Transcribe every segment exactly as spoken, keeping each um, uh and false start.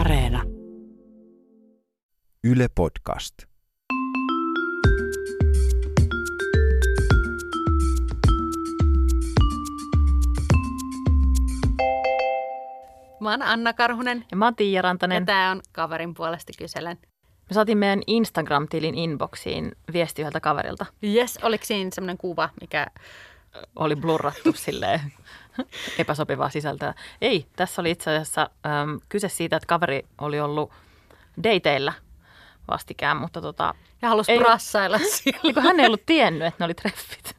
Areena. Yle Podcast. Mä oon Anna Karhunen. Ja mä oon Tiia Rantanen. Ja tää on Kaverin puolesta kyselen. Me saatiin meidän Instagram-tilin inboxiin viesti yhdeltä kaverilta. Jes, oliko siinä semmoinen kuva, mikä oli blurrattu silleen epäsopivaa sisältöä. Ei, tässä oli itse asiassa äm, kyse siitä, että kaveri oli ollut dateilla vastikään, mutta tota... Ja halusi ei, prassailla sillä. Hän ei ollut tiennyt, että ne oli treffit.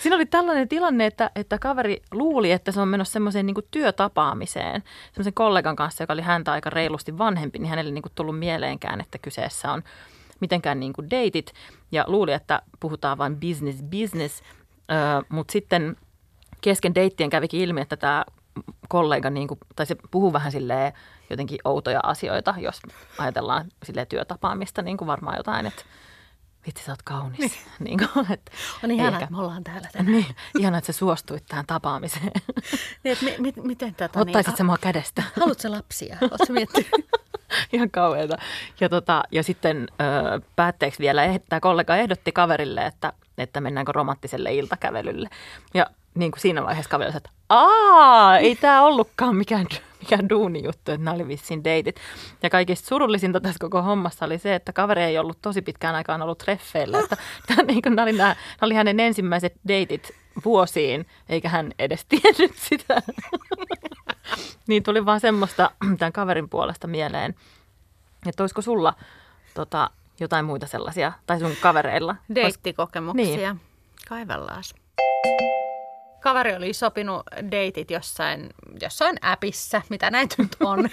Siinä oli tällainen tilanne, että, että kaveri luuli, että se on menossa semmoiseen niin kuin työtapaamiseen. Semmoisen kollegan kanssa, joka oli häntä aika reilusti vanhempi, niin hänelle ei niin kuin tullut mieleenkään, että kyseessä on mitenkään niin kuin deitit. Ja luuli, että puhutaan vain business, business. Öö, mutta sitten kesken deittien kävikin ilmi, että tämä kollega, niin kuin, tai se puhuu vähän silleen jotenkin outoja asioita, jos ajatellaan silleen työtapaamista, niin kuin varmaan jotain, että vitsi, sä oot kaunis. Niin kuin, että on ihanaa, että me ollaan täällä tänään. Niin, ihanaa, että sä suostuit tähän tapaamiseen. Niin, että mi, mi, miten tätä... Ottaisit sä mua kädestä. Haluatko sä lapsia? Oot sä miettinyt? Ihan kauheeta. Ja, tota, ja sitten ö, päätteeksi vielä tämä kollega ehdotti kaverille, että, että mennäänkö romanttiselle iltakävelylle. Ja niin kuin siinä vaiheessa kaveri sanoi, että aah, ei tämä ollutkaan mikään, mikään duunijuttu, että nämä oli vissiin deitit. Ja kaikista surullisinta tässä koko hommassa oli se, että kaveri ei ollut tosi pitkään aikaan ollut treffeillä. Että tämä, niin kuin, nämä, oli nämä, nämä oli hänen ensimmäiset deitit vuosiin, eikä hän edes tiennyt sitä. Niin tuli vaan semmoista tämän kaverin puolesta mieleen, että olisiko sulla tota, jotain muita sellaisia, tai sun kavereilla. Deittikokemuksia. Niin. Kaivellaas. Kaveri oli sopinut deitit jossain, jossain appissa, mitä näitä nyt on.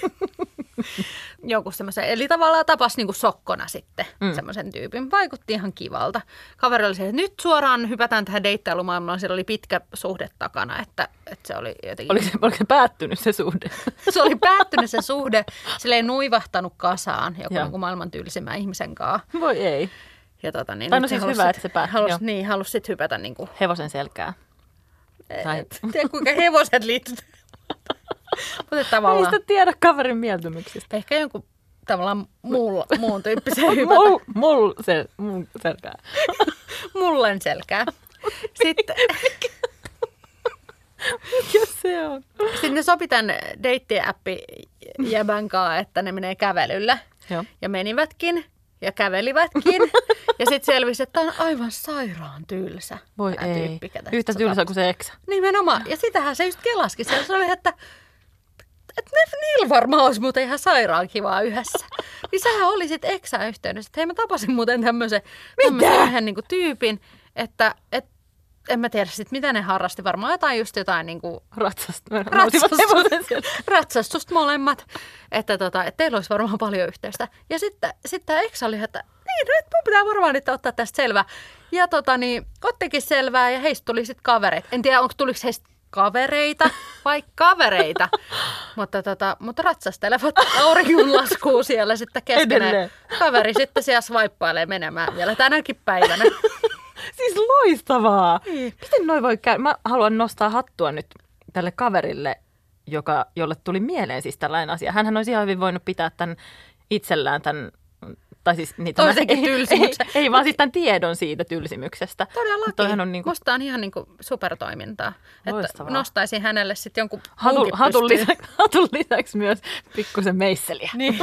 Joku semmoisen, eli tavallaan tapas niinku sokkona sitten mm. semmoisen tyypin. Vaikutti ihan kivalta. Kaveri oli se, että nyt suoraan hypätään tähän deittailumaailmaan. Siellä oli pitkä suhde takana, että, että se oli jotenkin... Oliko se, oliko se päättynyt se suhde? Se oli päättynyt se suhde. Sillä ei nuivahtanut kasaan joku niinku maailman tyylisimmän ihmisen kanssa. Voi ei. Ja tota, niin, tai no siis halusit, hyvä, että se päättyi. Halusi, niin, halusi sitten hypätä niinku... Hevosen selkää. Et tiedä, kuinka hevoset liittyvät. Mutta tavallaan... Ei sitä tiedä kaverin mieltymyksistä. Ehkä jonkun tavallaan mulla, muun tyyppisen hypätä. Mul, mul, sel, mun selkää. Mullen selkää. Sitten... Mikä se on? Sitten ne sopi tämän deitti-appi jäbän kanssa, että ne menee kävelyllä. Joo. Ja menivätkin. Ja kävelivätkin. Ja sitten selvisi, että tämä on aivan sairaan tylsä. Voi tämä ei. Tyyppi, yhtä tylsä kuin se eksä. Nimenomaan. Ja sitähän se just kelaskin. Se oli, että, että niillä varmaan olisi muuten ihan sairaan kivaa yhdessä. Niin sähän olisit eksän yhteydessä. Hei, mä tapasin muuten tämmöisen yhden niin kuin tyypin, että... että en mä tiedä sitten, mitä ne harrasti. Varmaan jotain just jotain niin kuin ratsastusta molemmat. Että, tota, että teillä olisi varmaan paljon yhteistä. Ja sitten sit tämä eksä oli, että niin, nyt mun pitää varmaan nyt ottaa tästä selvää. Ja tota, niin, ottikin selvää ja heistä tuli sitten kavereita. En tiedä, onko tuliko heistä kavereita vai kavereita. mutta, tota, mutta ratsastelevat auringonlaskuu siellä sitten keskenään. Kaveri sitten siellä swaippailee menemään vielä tänäkin päivänä. Siis loistavaa. Miten noi voi käydä? Mä haluan nostaa hattua nyt tälle kaverille, joka, jolle tuli mieleen siis tällainen asia. Hänhän olisi ihan hyvin voinut pitää tämän itsellään tämän, tai siis niitä... Toisenkin tylsimyksen. Ei, ei vaan siis tämän tiedon siitä tylsimyksestä. Todellakin. On niin kuin... Musta on ihan niin kuin supertoimintaa. Loistavaa. Että nostaisin hänelle sitten jonkun... Hatun, hatun, lisäksi, hatun lisäksi myös pikkusen meisseliä. Niin.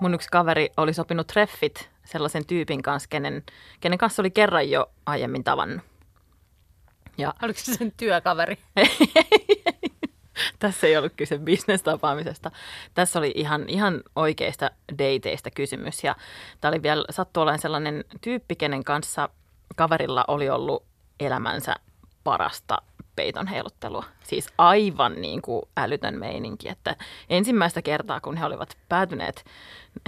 Mun yksi kaveri oli sopinut treffit sellaisen tyypin kanssa, kenen, kenen kanssa oli kerran jo aiemmin tavannut. Ja... Oliko se sen työkaveri? Ei, ei, ei. Tässä ei ollut kyse bisnestapaamisesta. Tässä oli ihan, ihan oikeista dateista kysymys. Ja tämä oli vielä sattu olemaan sellainen tyyppi, kenen kanssa kaverilla oli ollut elämänsä parasta peiton heiluttelua. Siis aivan niin kuin älytön meininki, että ensimmäistä kertaa, kun he olivat päätyneet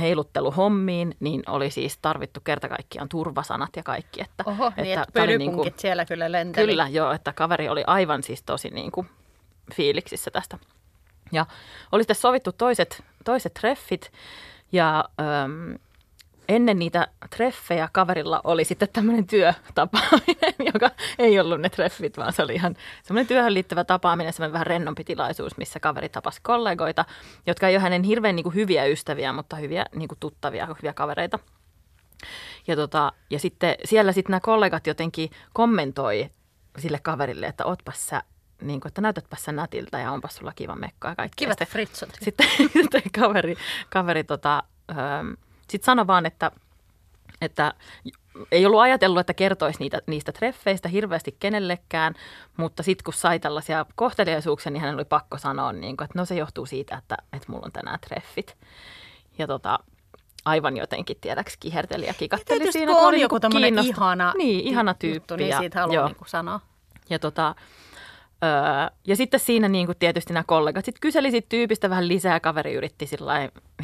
heilutteluhommiin, niin oli siis tarvittu kerta kaikkiaan turvasanat ja kaikki. Että, oho, että, niin että pölypunkit niin siellä kyllä lenteli. Kyllä, joo, että kaveri oli aivan siis tosi niin kuin fiiliksissä tästä. Ja oli sitten sovittu toiset, toiset treffit ja... Öö, ennen niitä treffejä kaverilla oli sitten tämmöinen työtapaaminen, joka ei ollut ne treffit, vaan se oli ihan semmoinen työhön liittyvä tapaaminen, semmoinen vähän rennompi tilaisuus, missä kaveri tapasi kollegoita, jotka ei ole hänen hirveän niin kuin hyviä ystäviä, mutta hyviä niin kuin tuttavia, hyviä kavereita. Ja, tota, ja sitten siellä sitten nämä kollegat jotenkin kommentoi sille kaverille, että ootpas sä, niin kuin, että näytätpäs sä nätiltä ja onpas sulla kiva mekko ja kaikkea. Kivat fritsot. Sitten, sitten kaveri, kaveri tota, öö, sitten sano vaan, että, että ei ollut ajatellut, että kertoisi niitä, niistä treffeistä hirveästi kenellekään, mutta sitten kun sai tällaisia kohteliaisuuksia, niin hänen oli pakko sanoa, niin kuin, että no se johtuu siitä, että, että mulla on tänään treffit. Ja tota... Aivan jotenkin tiedäks kiherteli ja kikatteli ja siinä. Kun on joku tämmöinen ihana, niin, ihana tyyppi. Juttu, niin ja, siitä haluan niin sanoa. Ja, tota, öö, ja sitten siinä niin kuin tietysti nämä kollegat sitten kyseli siitä tyypistä vähän lisää. Kaveri yritti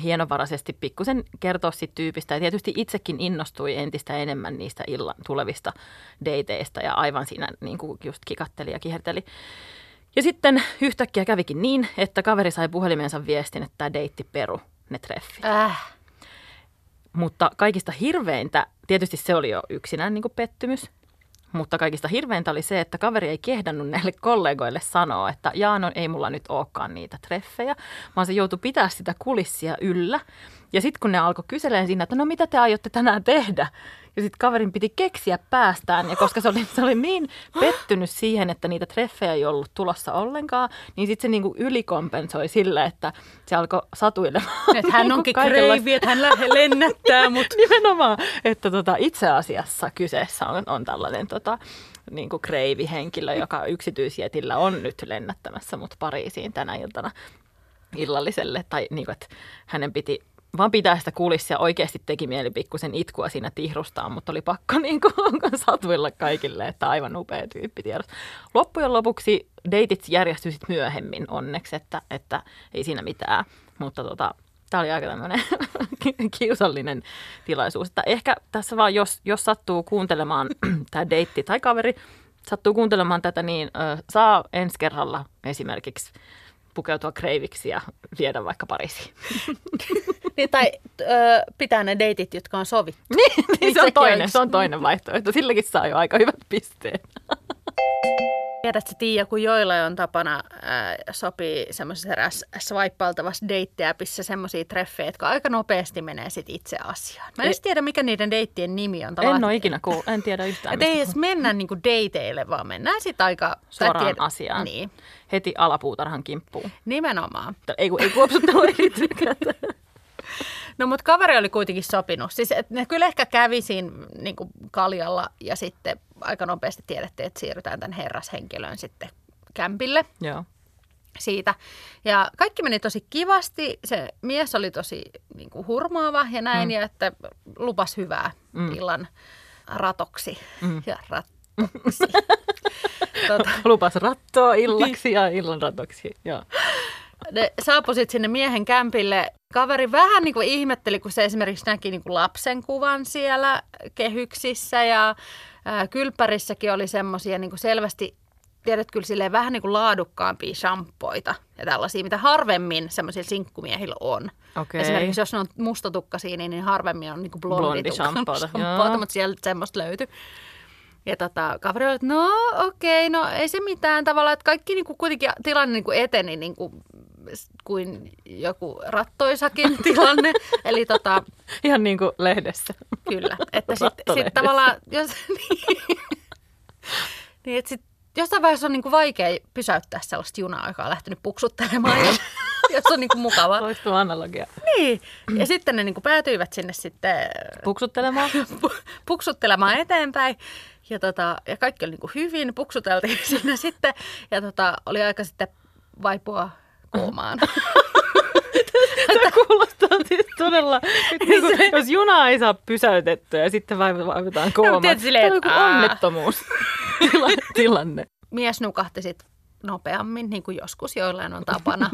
hienovaraisesti pikkusen kertoa siitä tyypistä. Ja tietysti itsekin innostui entistä enemmän niistä illan tulevista dateista ja aivan siinä niin kuin just kikatteli ja kiherteli. Ja sitten yhtäkkiä kävikin niin, että kaveri sai puhelimensa viestin, että tämä deitti peru ne treffit. Äh. Mutta kaikista hirveintä, tietysti se oli jo yksinään niin kuin pettymys, mutta kaikista hirveintä oli se, että kaveri ei kehdannut näille kollegoille sanoa, että jaa, no ei mulla nyt olekaan niitä treffejä, vaan se joutui pitää sitä kulissia yllä. Ja sitten kun ne alkoi kyselemään siinä, että no mitä te aiotte tänään tehdä? Ja sitten kaverin piti keksiä päästään, ja koska se oli, se oli niin pettynyt siihen, että niitä treffejä ei ollut tulossa ollenkaan, niin sitten se niinku ylikompensoi sillä, että se alkoi satuilemaan. Että hän onkin kreivi, että hän lennättää mut. Nimenomaan, että tota, itse asiassa kyseessä on, on tällainen tota, niinku kreivihenkilö, joka yksityisjetillä on nyt lennättämässä mut Pariisiin tänä iltana illalliselle. Tai niinku, että hänen piti... Vaan pitää sitä kulissia. Oikeasti teki mieli pikkusen itkua siinä tihrustaan, mutta oli pakko niin kuin satuilla kaikille, että aivan upea tyyppi tiedossa. Loppujen lopuksi deitit järjestyi sitten myöhemmin onneksi, että, että ei siinä mitään, mutta tota, tämä oli aika tämmöinen kiusallinen tilaisuus. Että ehkä tässä vaan, jos, jos sattuu kuuntelemaan tämä deitti tai kaveri, sattuu kuuntelemaan tätä, niin ö, saa ensi kerralla esimerkiksi pukeutua kreiviksi ja viedä vaikka Pariisiin. Niin, tai ö, pitää ne deitit, jotka on sovittu. Niin, niin se, on toinen, se on toinen vaihtoehto. Silläkin saa jo aika hyvät pisteet. Tiedätkö, Tiia, kun joilla on tapana ää, sopii semmoisessa eräs swipealtavassa deitti-appissa semmoisia treffejä, jotka aika nopeasti menee sit itse asiaan. Mä en edes tiedä, mikä niiden deittien nimi on. Tavallaan. En ole ikinä kuullut, en tiedä yhtään. Että ei edes mennä niinku dateille, vaan mennään sitten aika... Suoraan tiedä, asiaan. Niin. Heti alapuutarhan kimppuun. Nimenomaan. Ei, ei kuopsuttelu ei tykätä. No, mutta kaveri oli kuitenkin sopinut. Siis ne kyllä ehkä kävi siinä niin kuin kaljalla ja sitten aika nopeasti tiedettiin, että siirrytään tämän herrashenkilön sitten kämpille. Joo. Siitä. Ja kaikki meni tosi kivasti. Se mies oli tosi niin kuin hurmaava ja näin, mm. ja että lupas hyvää mm. illan ratoksi mm. ja rattoksi. Tuota. Lupas rattoa illaksi ja illan ratoksi, joo. Ne saapuisit sinne miehen kämpille. Kaveri vähän niin kuin ihmetteli, kun se esimerkiksi näki niin kuin lapsen kuvan siellä kehyksissä ja ää, kylppärissäkin oli semmoisia niin kuin selvästi, tiedät kyllä silleen vähän niin kuin laadukkaampia shampoita ja tällaisia, mitä harvemmin semmoisilla sinkkumiehillä on. Okay. Esimerkiksi jos ne on mustatukkaisia, niin, niin harvemmin on niin kuin blonditukkaisia, mutta sieltä semmoista löytyi. Ja tota, kaveri oli, että no okei, okay, no ei se mitään tavallaan, että kaikki niin kuin kuitenkin tilanne niin kuin eteni niin kuin kuin joku rattoisakin tilanne. Eli tota... Ihan niin kuin lehdessä. Kyllä. Että sitten sit tavallaan, jos, niin, niin että sit jossain vaiheessa on niin kuin vaikea pysäyttää sellaista junaa, joka on lähtenyt puksuttelemaan, jos, jos on niin kuin mukavaa. Loistava analogia. Niin. Ja sitten ne niin kuin päätyivät sinne sitten... Puksuttelemaan. Puksuttelemaan eteenpäin. Ja, tota, ja kaikki oli niin kuin hyvin. Puksuteltiin siinä sitten. Ja tota, oli aika sitten vaipua... koomaan. Tämä kuulostaa siis todella, niin kuin, jos junaa ei saa pysäytettyä ja sitten vaivataan koomaan. No, tämä on joku onnettomuus tilanne. Mies nukahti sitten nopeammin, niin kuin joskus joillain on tapana.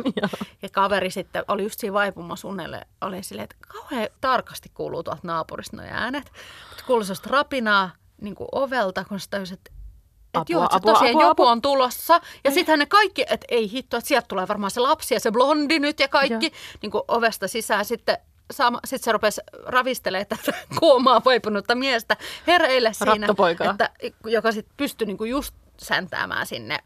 Ja kaveri sitten oli just siinä vaipumusunelle, oli silleen, että kauhean tarkasti kuuluu tuolta naapurista nuo äänet. Kuului sellaista rapinaa niin kuin ovelta, kun se tajusi, että että joo, että tosiaan apua, joku apua. On tulossa. Ja sittenhän ne kaikki, että ei hitto, että sieltä tulee varmaan se lapsi ja se blondi nyt ja kaikki niin kuin ovesta sisään. Sitten sitten se rupesi ravistelemaan tätä koomaa voipunutta miestä hereille siinä, että, joka sitten pystyi niinku just säntäämään sinne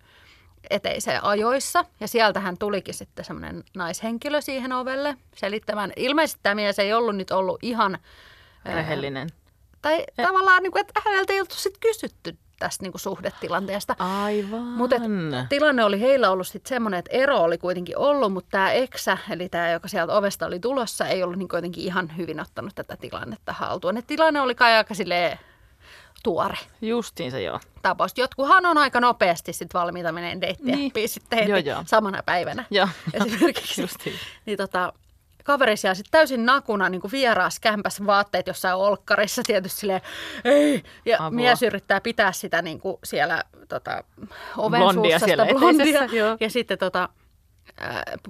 eteiseen ajoissa. Ja sieltähän tulikin sitten semmoinen naishenkilö siihen ovelle selittämään. Ilmeisesti tämä mies ei ollut nyt ollut ihan... Rehellinen. Tai ja. Tavallaan, niinku, että häneltä ei oltu sitten kysytty tästä niinku suhdetilanteesta. Aivan. Mutta tilanne oli heillä ollut sitten semmoinen, että ero oli kuitenkin ollut, mutta tämä eksä, eli tämä, joka sieltä ovesta oli tulossa, ei ollut niin kuitenkin ihan hyvin ottanut tätä tilannetta haltuun. Et tilanne oli kai aika silleen tuore. Justiin se joo. Tapaus. Jotkuhan on aika nopeasti sitten valmiita meneen deittejäppiin niin. Sitten heti joo, joo. Samana päivänä. Joo. Esimerkiksi. Justiin. Niin tota... Kaverisi ja sitten täysin nakuna niin kuin vieraas kämpäs vaatteet jossain olkkarissa tietysti silleen, ei. Ja Apua. Mies yrittää pitää sitä niin kuin siellä tota, oven blondia suussa sitä blondia. Joo. Ja sitten tota,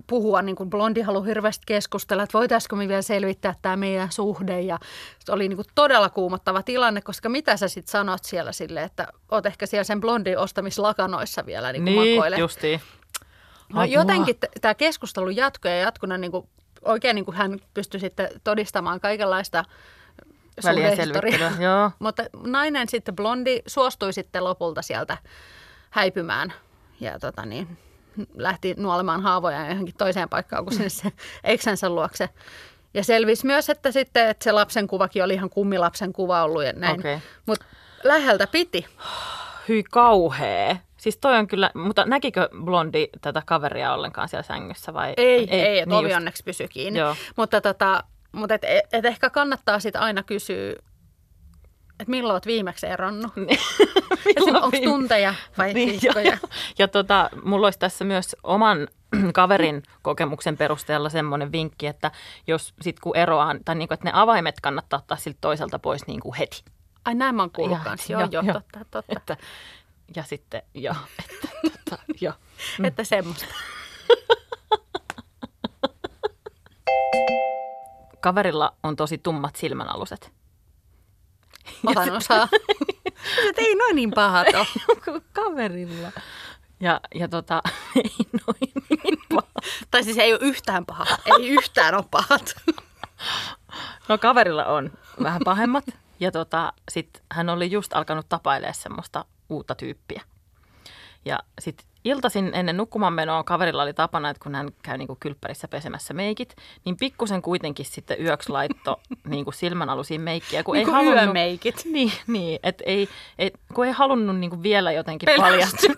puhua, niin kuin blondi haluaa hirveästi keskustella, että voitaisiko me vielä selvittää tämä meidän suhde. Ja se oli niin kuin todella kuumottava tilanne, koska mitä sä sitten sanot siellä silleen, että oot ehkä siellä sen blondin ostamislakanoissa vielä niin kuin niin, makoilet. Niin, justiin. No, jotenkin t- tämä keskustelu jatkuu ja jatkuna niin kuin oikein niin kuin hän pystyi sitten todistamaan kaikenlaista suhdehistoriaa, joo. Mutta nainen sitten, blondi, suostui sitten lopulta sieltä häipymään ja tota niin, lähti nuolemaan haavoja johonkin toiseen paikkaan kuin sinne se eksänsä luokse. Ja selvisi myös, että sitten että se lapsen kuvakin oli ihan kummilapsen kuva ollut ja näin, okay. Mutta läheltä piti. Hyi kauhee. Siis toi on kyllä, mutta näkikö blondi tätä kaveria ollenkaan siellä sängyssä vai? Ei, ei, ei niin tovi just... onneksi pysyi kiinni. Joo. Mutta, tota, mutta et, et ehkä kannattaa sitten aina kysyä, että milloin olet viimeksi eronnut? Onko viime... tunteja vai niin, viikkoja? Jo, jo. Ja tota, mulla olisi tässä myös oman kaverin kokemuksen perusteella semmoinen vinkki, että jos sit kun eroaan, tai niinku, että ne avaimet kannattaa ottaa siltä toiselta pois niinku heti. Ai näin mä oon kuullut kanssa, joo, joo, jo, totta, totta. Että, ja sitten, joo, että, tota, joo. Mm. Että semmoista. Kaverilla on tosi tummat silmänaluset. Otan osaa. Ei noin niin pahat ole. Kaverilla. Ja, ja tota, ei noin niin pahat. Tai siis ei ole yhtään pahat. Ei yhtään ole pahat. No kaverilla on vähän pahemmat. Ja tota, sit hän oli just alkanut tapailemaan semmoista uutta tyyppiä. Ja sitten iltaisin ennen nukkumaan menoa kaverilla oli tapana, että kun hän käy niinku kylppärissä pesemässä meikit, niin pikkusen kuitenkin sitten yöksi laittoi niinku silmänalusiin meikkiä. Kun niin kuin halunnut... yömeikit. Niin, niin että ei, ei, kun ei halunnut niinku vielä jotenkin paljastaa.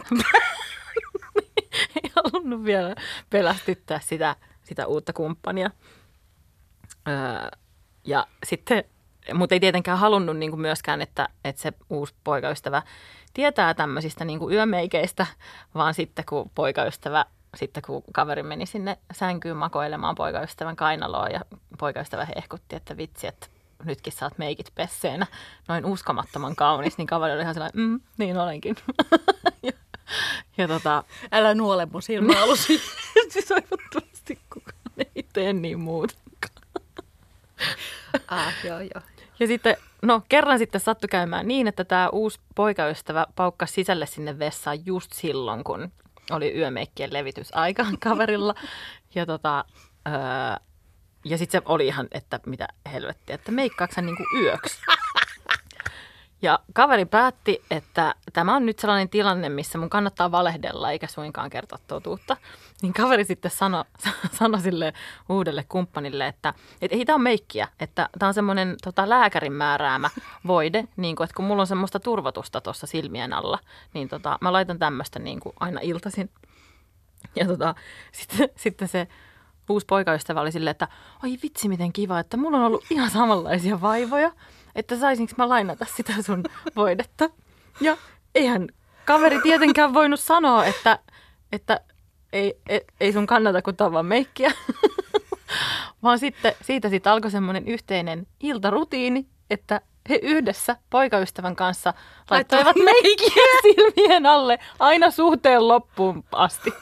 Ei halunnut vielä pelästyttää sitä, sitä uutta kumppania. Öö, ja sitten... Mutta ei tietenkään halunnut niinku myöskään, että, että se uusi poikaystävä tietää tämmöisistä niinku yömeikeistä, vaan sitten kun poikaystävä, sitten kun kaveri meni sinne sänkyyn makoilemaan poikaystävän kainaloa ja poikaystävä hehkutti, että vitsi, että nytkin sä oot meikit pesseenä, noin uskomattoman kaunis, niin kaveri oli ihan sellainen, mm, niin olenkin. ja, ja tota, älä nuole mun silmäalusi. Siis aivottavasti kukaan ei tee niin muutenkaan. Ah, joo, joo. Ja sitten, no kerran sitten sattui käymään niin, että tämä uusi poikaystävä paukkasi sisälle sinne vessaan just silloin, kun oli yömeikkien levitysaika kaverilla. Ja, tota, öö, ja sitten se oli ihan, että mitä helvettiä, että meikkaatko sä niinku yöksi? Ja kaveri päätti, että tämä on nyt sellainen tilanne, missä mun kannattaa valehdella eikä suinkaan kertoa totuutta. Niin kaveri sitten sanoi sano sille uudelle kumppanille, että et ei tämä ole meikkiä, että tämä on semmoinen tota, lääkärin määräämä voide, niin kun, että kun mulla on semmoista turvotusta tuossa silmien alla, niin tota, mä laitan tämmöistä niin aina iltaisin. Ja tota, sitten, sitten se... Uusi poikaystävä oli silleen, että ai vitsi miten kiva, että mulla on ollut ihan samanlaisia vaivoja, että saisinko mä lainata sitä sun voidetta. Ja eihän kaveri tietenkään voinut sanoa, että, että ei, ei, ei sun kannata, kun tää on vaan meikkiä. Vaan sitten, siitä sitten alkoi semmoinen yhteinen iltarutiini, että he yhdessä poikaystävän kanssa laittoivat meikkiä silmien alle aina suhteen loppuun asti.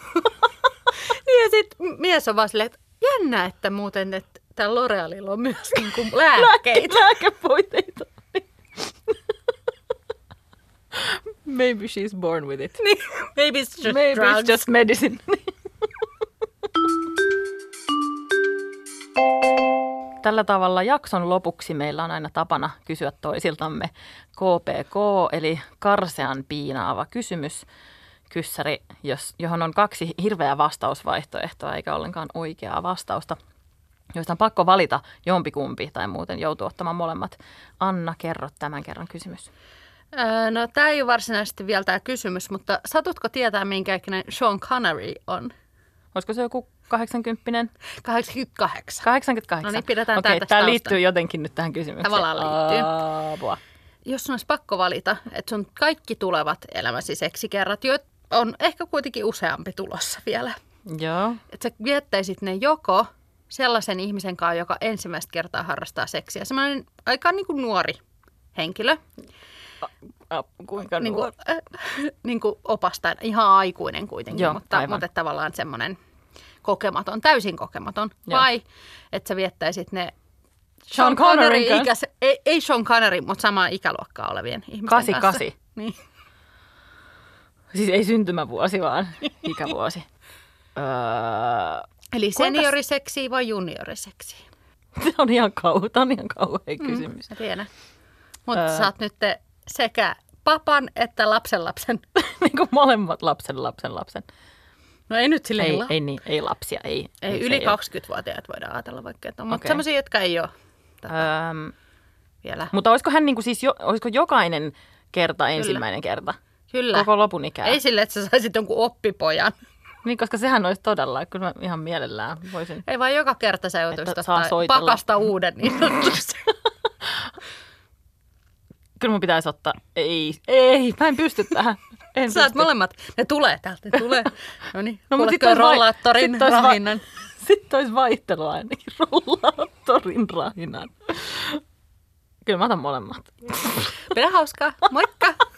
Niin ja sitten mies on vaan silleen, että jännä, että muuten että tää L'Orealilla on myös niin kuin lääkkeitä. Lääkevoiteita. Maybe she's born with it. Niin. Maybe it's just, Maybe it's just medicine. Tällä tavalla jakson lopuksi meillä on aina tapana kysyä toisiltamme K P K, eli karsean piinaava kysymys. Kyssäri, jos, johon on kaksi hirveää vastausvaihtoehtoa eikä ollenkaan oikeaa vastausta, joista on pakko valita jompikumpi tai muuten joutuu ottamaan molemmat. Anna, kerro tämän kerran kysymys. Öö, no tämä ei ole varsinaisesti vielä tämä kysymys, mutta satutko tietää minkä ikäinen Sean Connery on? Olisiko se joku kahdeksankymppinen? kahdeksankymmentäkahdeksan. kahdeksankymmentäkahdeksan. No niin, pidetään okay, tämä tästä. Tämä liittyy jotenkin nyt tähän kysymykseen. Tavallaan liittyy. Apua. Jos sun olisi pakko valita, että sun kaikki tulevat elämäsi seksikerrat, joita on ehkä kuitenkin useampi tulossa vielä. Joo. Että sä viettäisit ne joko sellaisen ihmisen kanssa, joka ensimmäistä kertaa harrastaa seksiä. Sellainen aika niin kuin nuori henkilö. A, a, kuinka niin kuin, äh, niin kuin opastaan, ihan aikuinen kuitenkin, joo, mutta, mutta tavallaan semmoinen kokematon, täysin kokematon. Joo. Vai että sä viettäisit ne Sean Connery ikäs, ei, ei Sean Connery, mutta samaa ikäluokkaa olevien ihmisten kasi, kanssa. Kasi, kasi. Niin. Siis ei syntymävuosi, vaan ikävuosi. öö, Eli senioriseksiä vai junioriseksiä? Se on ihan kauhean, tämä on ihan kauhean kysymys. Mm, tiedän. Mutta öö. sä oot nyt sekä papan että lapsen lapsen. Niin kuin molemmat lapsen lapsen lapsen. No ei nyt sillä ei, ei, niin, ei lapsia, ei. Ei yli kaksikymmentävuotiaat voidaan ajatella vaikka, että on, okay. Mutta sellaisia, jotka ei ole tätä öö. vielä. Mutta olisiko hän niin kuin siis, jo, olisiko jokainen kerta Kyllä. ensimmäinen kerta? Kyllä. Koko lopun ikää. Ei sille, että sä saisit jonkun oppipojan. Niin, koska sehän olisi todella, kyllä mä ihan mielellään voisin. Ei vaan joka kerta sä joutuisi pakasta uuden niin. Kyllä mun pitäisi ottaa, ei, ei, mä en pysty tähän. En Saat pysty. Molemmat, ne tulee täältä, ne tulee. Noniin, no, kuuletko rollaattorin sit rahinan? Va- Sitten olisi vaihtelua ainakin, rollaattorin rahinan. Kyllä mä otan molemmat. Pidä hauskaa, moikka!